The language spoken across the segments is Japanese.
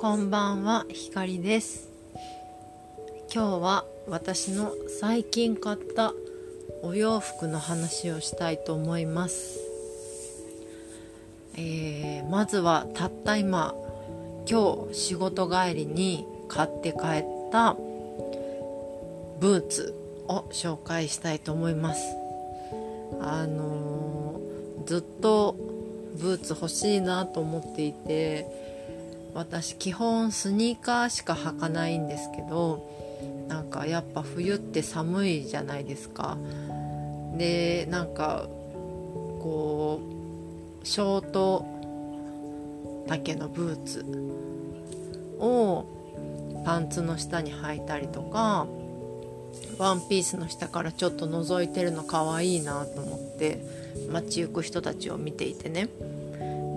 こんばんは、ひかりです。今日は私の最近買ったお洋服の話をしたいと思います。まずはたった今日仕事帰りに買って帰ったブーツを紹介したいと思います。ずっとブーツ欲しいなと思っていて、私基本スニーカーしか履かないんですけど、なんかやっぱ冬って寒いじゃないですか。で、なんかこうショート丈のブーツをパンツの下に履いたりとか、ワンピースの下からちょっと覗いてるの可愛いなと思って街行く人たちを見ていてね。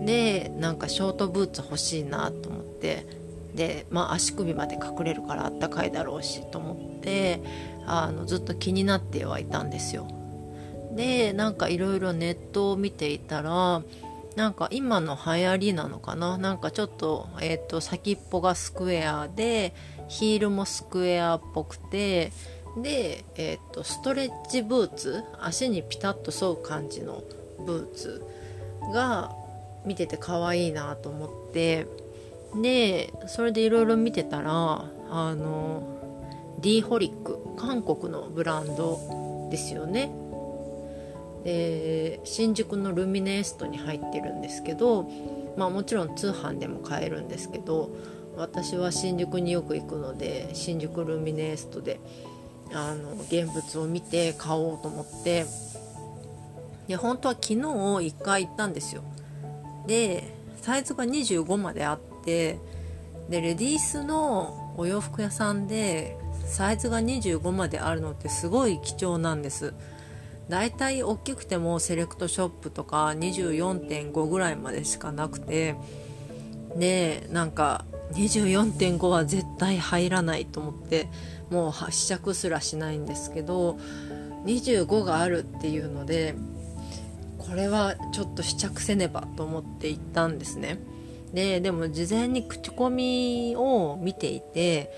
で、なんかショートブーツ欲しいなと思って、で、足首まで隠れるからあったかいだろうしと思って、ずっと気になってはいたんですよ。で、なんかいろいろネットを見ていたら、なんか今の流行りなのかな、なんかちょっと、先っぽがスクエアでヒールもスクエアっぽくて、で、ストレッチブーツ、足にピタッと沿う感じのブーツが見てて可愛いなと思って、でそれでいろいろ見てたら、D ホリック、韓国のブランドですよね。で、新宿のルミネエストに入ってるんですけど、もちろん通販でも買えるんですけど、私は新宿によく行くので、新宿ルミネエストで現物を見て買おうと思って、で本当は昨日一回行ったんですよ。で、サイズが25まであって、でレディースのお洋服屋さんでサイズが25まであるのってすごい貴重なんです。だいたい大きくてもセレクトショップとか 24.5 ぐらいまでしかなくて、でなんか 24.5 は絶対入らないと思って、もう試着すらしないんですけど、25があるっていうので、これはちょっと試着せねばと思って行ったんですね。でも事前に口コミを見ていて、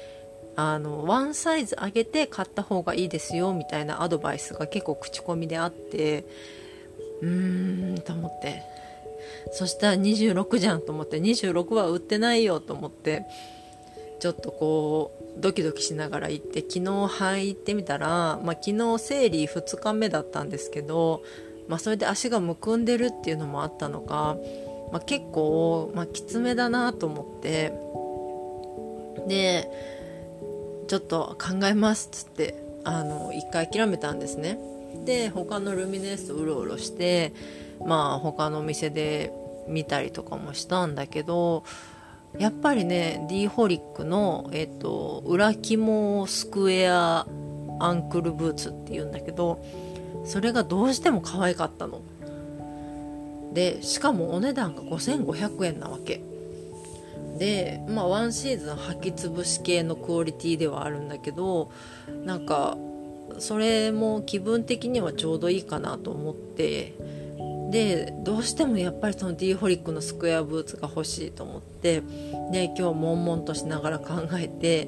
ワンサイズ上げて買った方がいいですよみたいなアドバイスが結構口コミであって、と思って、そしたら26じゃんと思って、26は売ってないよと思って、ちょっとこうドキドキしながら行って、昨日履いてみたら、昨日生理2日目だったんですけど、それで足がむくんでるっていうのもあったのか、結構、きつめだなと思って、でちょっと考えますっつって、一回諦めたんですね。で他のルミネストうろうろして、他のお店で見たりとかもしたんだけど、やっぱりね、 D ホリックの、裏肝スクエアアンクルブーツっていうんだけど、それがどうしても可愛かったので、しかもお値段が5500円なわけで、ワンシーズン履きつぶし系のクオリティではあるんだけど、なんかそれも気分的にはちょうどいいかなと思って、でどうしてもやっぱりその D ホリックのスクエアブーツが欲しいと思って、で今日悶々としながら考えて、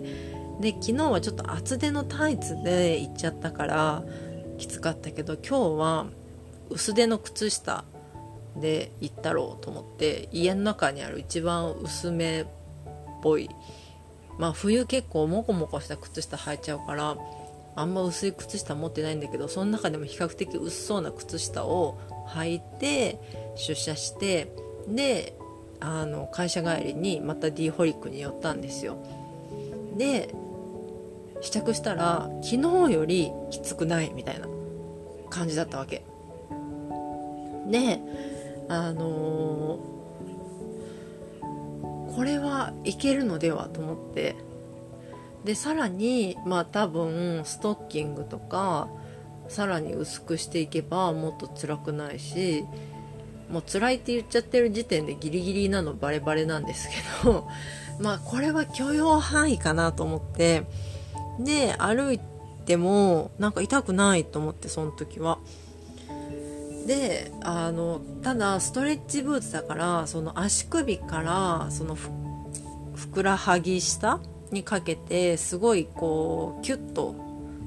で昨日はちょっと厚手のタイツで行っちゃったからきつかったけど、今日は薄手の靴下で行ったろうと思って、家の中にある一番薄めっぽい、冬結構モコモコした靴下履いちゃうからあんま薄い靴下持ってないんだけど、その中でも比較的薄そうな靴下を履いて出社して、で会社帰りにまた D ホリックに寄ったんですよ。で試着したら昨日よりきつくないみたいな感じだったわけで、これはいけるのではと思って、でさらに多分ストッキングとかさらに薄くしていけばもっと辛くないし、もう辛いって言っちゃってる時点でギリギリなのバレバレなんですけどこれは許容範囲かなと思って、で歩いてもなんか痛くないと思って、その時はでただストレッチブーツだから、その足首からそのふくらはぎ下にかけてすごいこうキュッと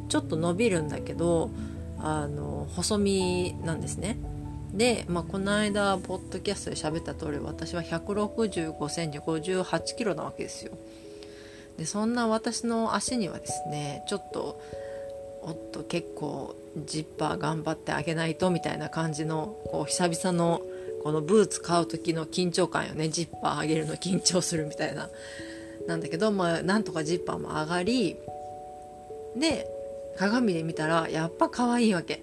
ちょっと伸びるんだけど細身なんですね。で、この間ポッドキャストで喋った通り私は165センチ58キロなわけですよ。でそんな私の足にはですねちょっとおっと結構ジッパー頑張ってあげないとみたいな感じのこう久々のこのブーツ買う時の緊張感よね。ジッパー上げるの緊張するみたいななんだけど、なんとかジッパーも上がりで鏡で見たらやっぱ可愛いわけ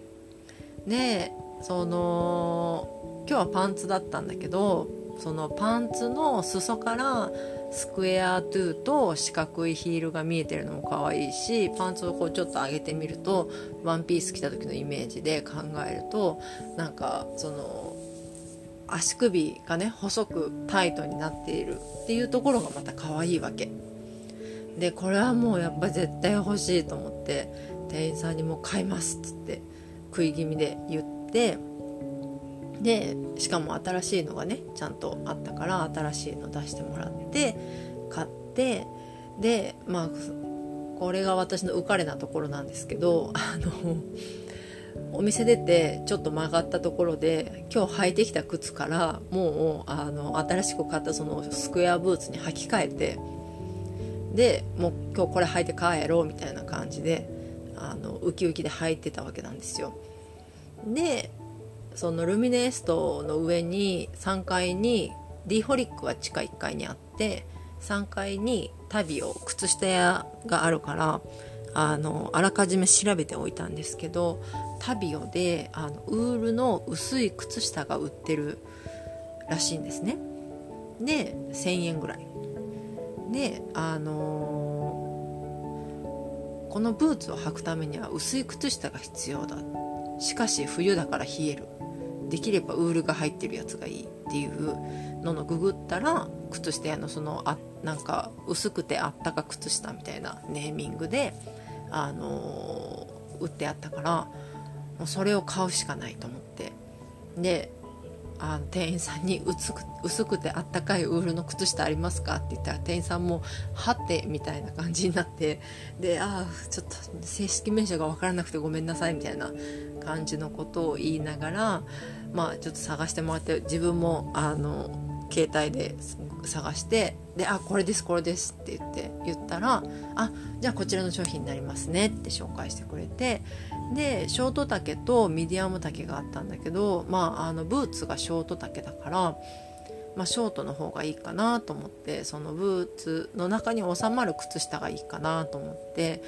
で、今日はパンツだったんだけどそのパンツの裾からスクエアトゥーと四角いヒールが見えてるのも可愛いし、パンツをこうちょっと上げてみるとワンピース着た時のイメージで考えるとなんかその足首がね細くタイトになっているっていうところがまた可愛いわけで、これはもうやっぱ絶対欲しいと思って店員さんにもう買いますっつって食い気味で言って、でしかも新しいのがねちゃんとあったから新しいの出してもらって買って、でこれが私の浮かれなところなんですけどお店出てちょっと曲がったところで今日履いてきた靴からもう新しく買ったそのスクエアブーツに履き替えて、でもう今日これ履いて帰ろうみたいな感じでウキウキで履いてたわけなんですよ。でそのルミネエストの上に3階にDホリックは地下1階にあって3階にタビオ靴下屋があるからあらかじめ調べておいたんですけど、タビオでウールの薄い靴下が売ってるらしいんですね。で1000円ぐらいでこのブーツを履くためには薄い靴下が必要だ、しかし冬だから冷える、できればウールが入ってるやつがいいっていうののググったら靴下屋のそのなんか薄くてあったか靴下みたいなネーミングで売ってあったからもうそれを買うしかないと思って、で店員さんに薄くてあったかいウールの靴下ありますかって言ったら店員さんもはてみたいな感じになって、でちょっと正式名称が分からなくてごめんなさいみたいな感じのことを言いながらちょっと探してもらって、自分も携帯で探して、でこれですこれですって言ったらじゃあこちらの商品になりますねって紹介してくれて、でショート丈とミディアム丈があったんだけどブーツがショート丈だからショートの方がいいかなと思って、そのブーツの中に収まる靴下がいいかなと思って、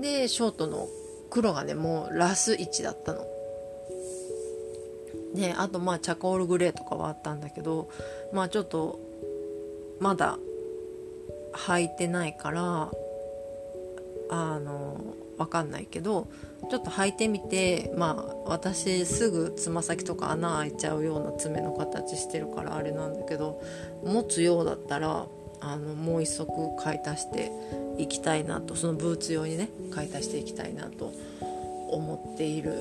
でショートの黒がねもうラス1だったので、あとチャコールグレーとかはあったんだけどちょっとまだ履いてないからわかんないけどちょっと履いてみて、私すぐつま先とか穴開いちゃうような爪の形してるからあれなんだけど、持つようだったらもう一足買い足していきたいなと、そのブーツ用にね買い足していきたいなと思っている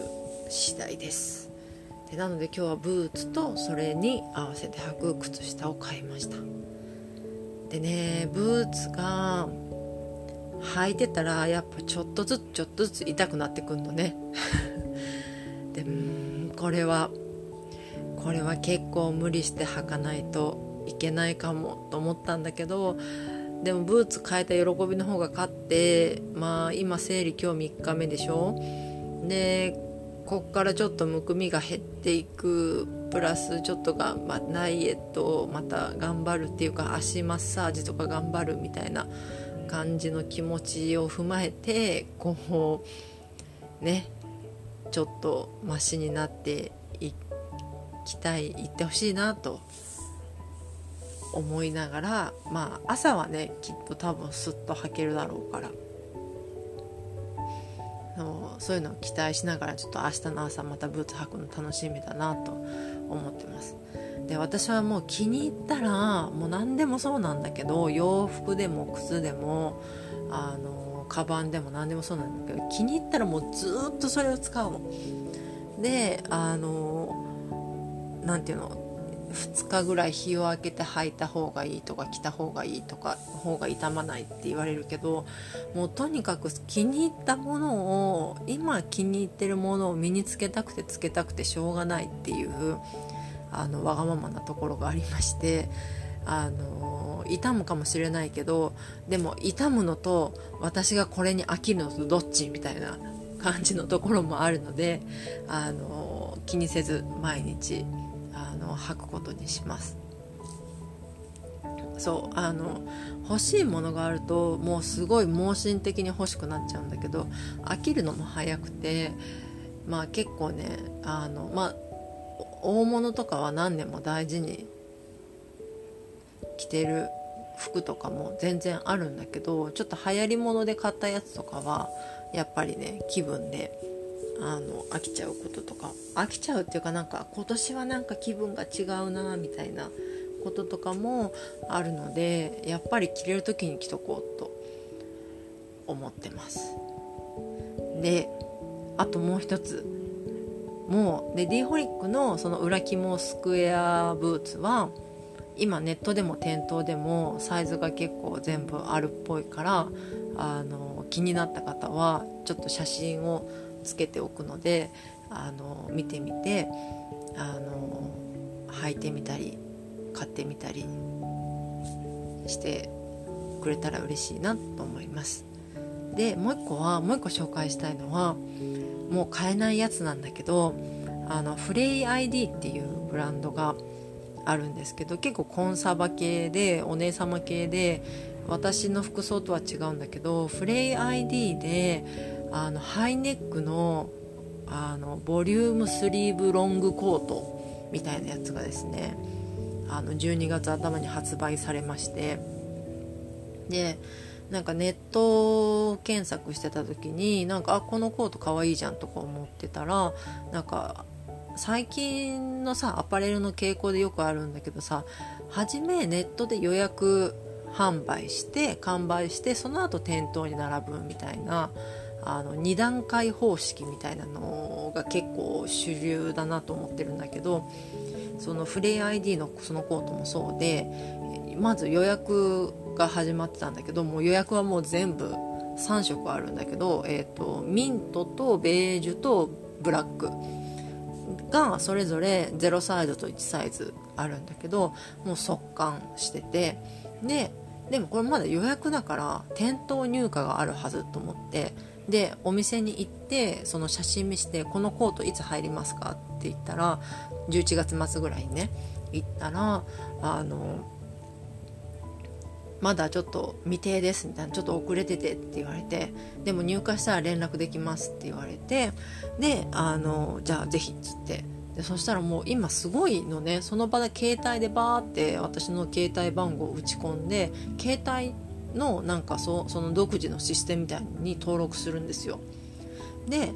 次第です。でなので今日はブーツとそれに合わせて履く靴下を買いました。でねブーツが履いてたらやっぱちょっとずつ痛くなってくるのねでこれは結構無理して履かないといけないかもと思ったんだけど、でもブーツ変えた喜びの方が勝って今生理今日3日目でしょ。でこっからちょっとむくみが減っていくプラスちょっとダイエットをまた頑張るっていうか足マッサージとか頑張るみたいな感じの気持ちを踏まえてこうねちょっとマシになっていきたいいってほしいなと思いながら、朝はねきっと多分スッと履けるだろうからそういうのを期待しながらちょっと明日の朝またブーツ履くの楽しみだなと思ってます。で私はもう気に入ったらもう何でもそうなんだけど、洋服でも靴でもカバンでも何でもそうなんだけど、気に入ったらもうずっとそれを使うのでなんていうの2日ぐらい日を空けて履いた方がいいとか着た方がいいとか方が傷まないって言われるけど、もうとにかく気に入ったものを、今気に入ってるものを身につけたくてつけたくてしょうがないっていう、わがままなところがありまして、痛むかもしれないけど、でも痛むのと私がこれに飽きるのとどっちみたいな感じのところもあるので、気にせず毎日履くことにします。そう、欲しいものがあるともうすごい盲信的に欲しくなっちゃうんだけど、飽きるのも早くて、まあ結構ね、大物とかは何年も大事に着てる服とかも全然あるんだけど、ちょっと流行り物で買ったやつとかはやっぱりね、気分で飽きちゃうこととか、飽きちゃうっていうか、なんか今年はなんか気分が違うなみたいなこととかもあるので、やっぱり着れる時に着とこうと思ってます。で、あともう一つ、もうレディーホリックのその裏肝スクエアブーツは今ネットでも店頭でもサイズが結構全部あるっぽいから、気になった方はちょっと写真をつけておくので、見てみて、履いてみたり買ってみたりしてくれたら嬉しいなと思います。で、もう一個紹介したいのは、もう買えないやつなんだけど、フレイ ID っていうブランドがあるんですけど、結構コンサバ系でお姉様系で、私の服装とは違うんだけど、フレイ ID でハイネックのボリュームスリーブロングコートみたいなやつがですね、12月頭に発売されまして、でなんかネット検索してた時に、なんかこのコートかわいいじゃんとか思ってたら、なんか最近のさアパレルの傾向でよくあるんだけどさ、初めネットで予約販売して完売して、その後店頭に並ぶみたいな、2段階方式みたいなのが結構主流だなと思ってるんだけど、そのフレイ ID のそのコートもそうで、まず予約が始まってたんだけど、もう予約はもう全部3色あるんだけど、ミントとベージュとブラックがそれぞれ0サイズと1サイズあるんだけど、もう速乾してて、でもこれまだ予約だから店頭入荷があるはずと思って、でお店に行ってその写真見して、このコートいつ入りますかって言ったら、11月末ぐらいにね行ったら、まだちょっと未定ですみたいな、ちょっと遅れててって言われて、でも入荷したら連絡できますって言われて、でじゃあぜひっつって、でそしたらもう今すごいのね、その場で携帯でバーって私の携帯番号を打ち込んで、携帯のなんかその独自のシステムみたいに登録するんですよ。で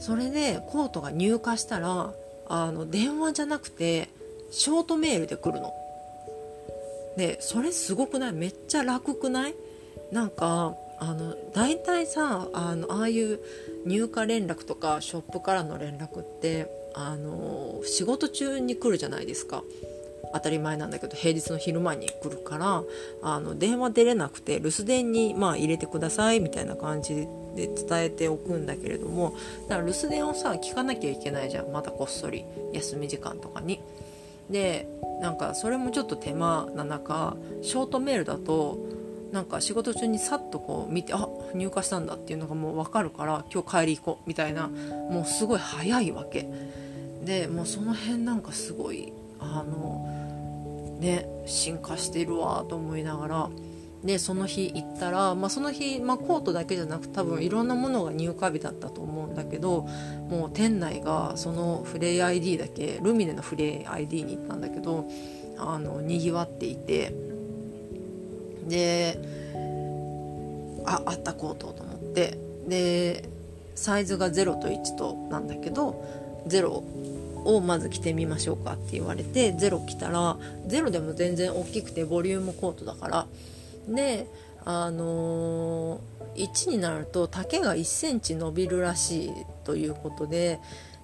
それでコートが入荷したら、電話じゃなくてショートメールで来るので、それすごくない？めっちゃ楽くない？なんか大体さ、ああいう入荷連絡とかショップからの連絡って、仕事中に来るじゃないですか。当たり前なんだけど、平日の昼間に来るから、電話出れなくて留守電に、入れてくださいみたいな感じで伝えておくんだけれども、だから留守電をさ聞かなきゃいけないじゃん、またこっそり休み時間とかに。でなんかそれもちょっと手間な中、ショートメールだとなんか仕事中にさっとこう見て、あ、入荷したんだっていうのがもう分かるから、今日帰り行こうみたいな、もうすごい早いわけで、もうその辺なんかすごい進化してるわと思いながら、でその日行ったら、その日、コートだけじゃなく多分いろんなものが入荷日だったと思うんだけど、もう店内がそのフレイ ID だけ、ルミネのフレイ ID に行ったんだけど、にぎわっていて、であったコートと思って、でサイズが0と1となんだけど、0をまず着てみましょうかって言われて、0着たら0でも全然大きくてボリュームコートだから、で1になると丈が1センチ伸びるらしいということで、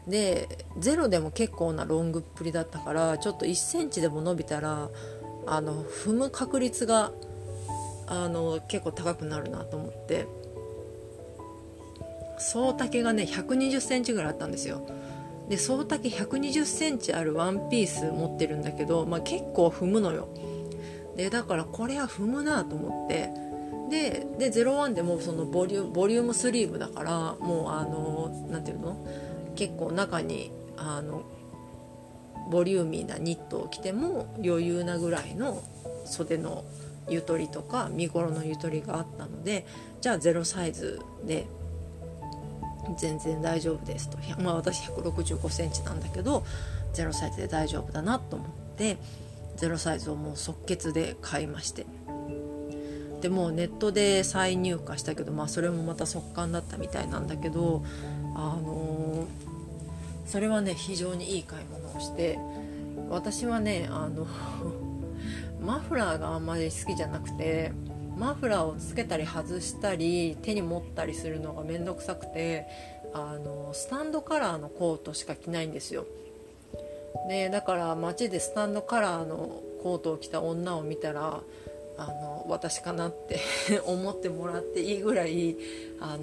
でゼロでも結構なロングっぷりだったから、ちょっと1センチでも伸びたら踏む確率が結構高くなるなと思って、総丈がね120センチぐらいあったんですよ。で総丈120センチあるワンピース持ってるんだけど、まあ、結構踏むのよ。でだからこれは踏むなと思って、で01でもそのボリュームスリーブだから、もうなんていうの、結構中にボリューミーなニットを着ても余裕なぐらいの袖のゆとりとか身頃のゆとりがあったので、じゃあ0サイズで全然大丈夫ですと、まあ、私165センチなんだけど0サイズで大丈夫だなと思って0サイズをもう即決で買いまして、でもうネットで再入荷したけど、まあ、それもまた速乾だったみたいなんだけど、それはね非常にいい買い物をして、私はねマフラーがあんまり好きじゃなくて、マフラーをつけたり外したり手に持ったりするのがめんどくさくて、スタンドカラーのコートしか着ないんですよ。でだから街でスタンドカラーのコートを着た女を見たら私かなって思ってもらっていいぐらい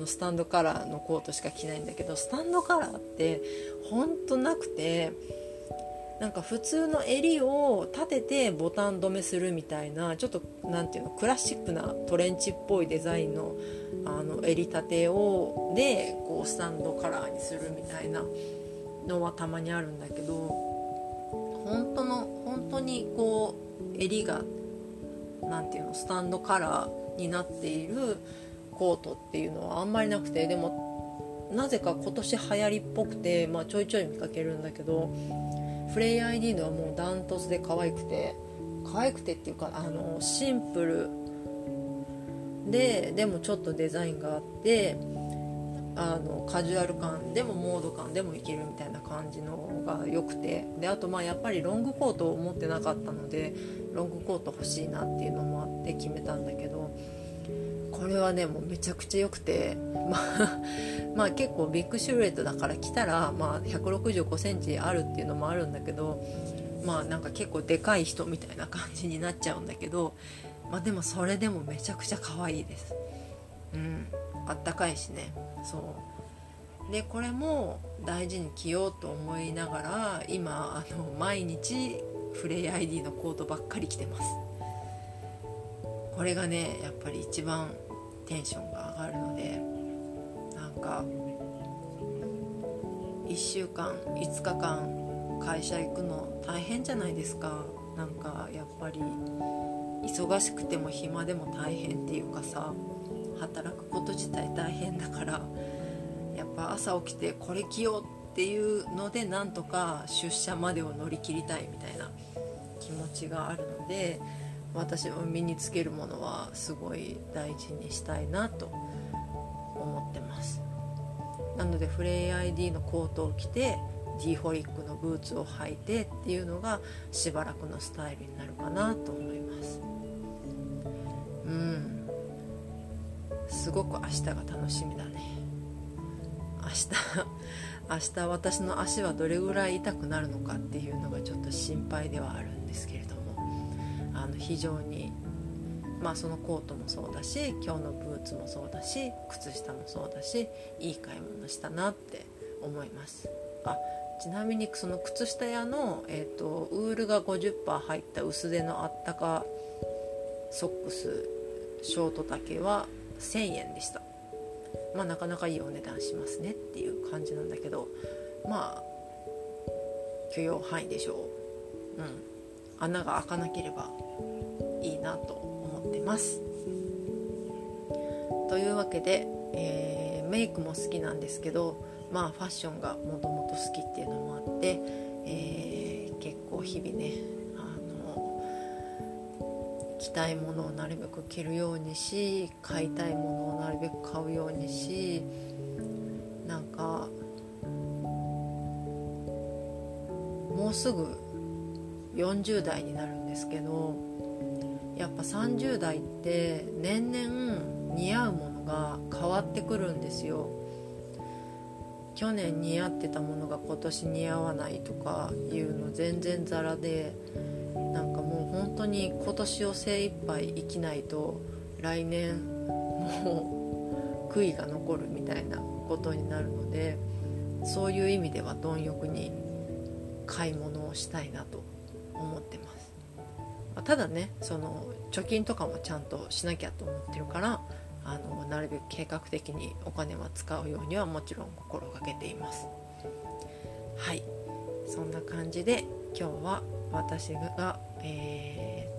スタンドカラーのコートしか着ないんだけど、スタンドカラーってほんとなくて、なんか普通の襟を立ててボタン留めするみたいな、ちょっとなんていうの、クラシックなトレンチっぽいデザインの、襟立てをでこうスタンドカラーにするみたいなのはたまにあるんだけど、本当にこう襟がなんていうの、スタンドカラーになっているコートっていうのはあんまりなくて、でもなぜか今年流行りっぽくて、まあ、ちょいちょい見かけるんだけど、フレイ ID のはもうダントツで可愛くてっていうかシンプルで、でもちょっとデザインがあって、カジュアル感でもモード感でもいけるみたいな感じのが良くて、であとまあやっぱりロングコートを持ってなかったのでロングコート欲しいなっていうのもあって決めたんだけど、これはねもうめちゃくちゃ良くて、まあ結構ビッグシルエットだから着たら、まあ、165センチあるっていうのもあるんだけど、まあなんか結構でかい人みたいな感じになっちゃうんだけど、まあでもそれでもめちゃくちゃ可愛いです。うん、あったかいしね。そうでこれも大事に着ようと思いながら、今毎日フレイ ID のコートばっかり着てます。これがねやっぱり一番テンションが上がるので、なんか1週間5日間会社行くの大変じゃないですか。なんかやっぱり忙しくても暇でも大変っていうかさ、働くこと自体大変だから、やっぱ朝起きてこれ着ようっていうのでなんとか出社までを乗り切りたいみたいな気持ちがあるので、私は身につけるものはすごい大事にしたいなと思ってます。なのでフレイ ID のコートを着てDホリックのブーツを履いてっていうのがしばらくのスタイルになるかなと思います。すごく明日が楽しみだね。明日私の足はどれぐらい痛くなるのかっていうのがちょっと心配ではあるんですけれども、非常にまあそのコートもそうだし、今日のブーツもそうだし、靴下もそうだし、いい買い物したなって思います。ちなみにその靴下屋の、ウールが 50% 入った薄手のあったかソックスショート丈は1,000円でした。まあなかなかいいお値段しますねっていう感じなんだけど、まあ許容範囲でしょう。穴が開かなければいいなと思ってます。というわけで、メイクも好きなんですけど、まあファッションがもともと好きっていうのもあって、結構日々ね着たいものをなるべく着るようにし、買いたいものをなるべく買うようにし、なんかもうすぐ40代になるんですけど、やっぱ30代って年々似合うものが変わってくるんですよ。去年似合ってたものが今年似合わないとかいうの全然ザラで、なんかもう本当に今年を精一杯生きないと来年もう悔いが残るみたいなことになるので、そういう意味では貪欲に買い物をしたいなと思ってます。ただね、その貯金とかもちゃんとしなきゃと思ってるから、なるべく計画的にお金は使うようにはもちろん心がけています。はい、そんな感じで今日は私が、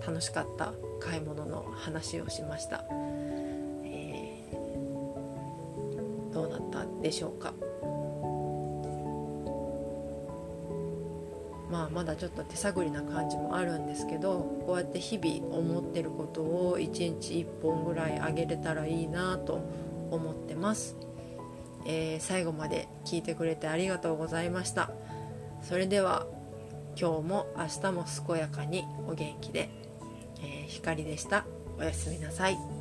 楽しかった買い物の話をしました。どうなったでしょうか。まだちょっと手探りな感じもあるんですけど、こうやって日々思ってることを1日1本ぐらいあげれたらいいなと思ってます。最後まで聞いてくれてありがとうございました。それでは今日も明日も健やかにお元気で、光でした。おやすみなさい。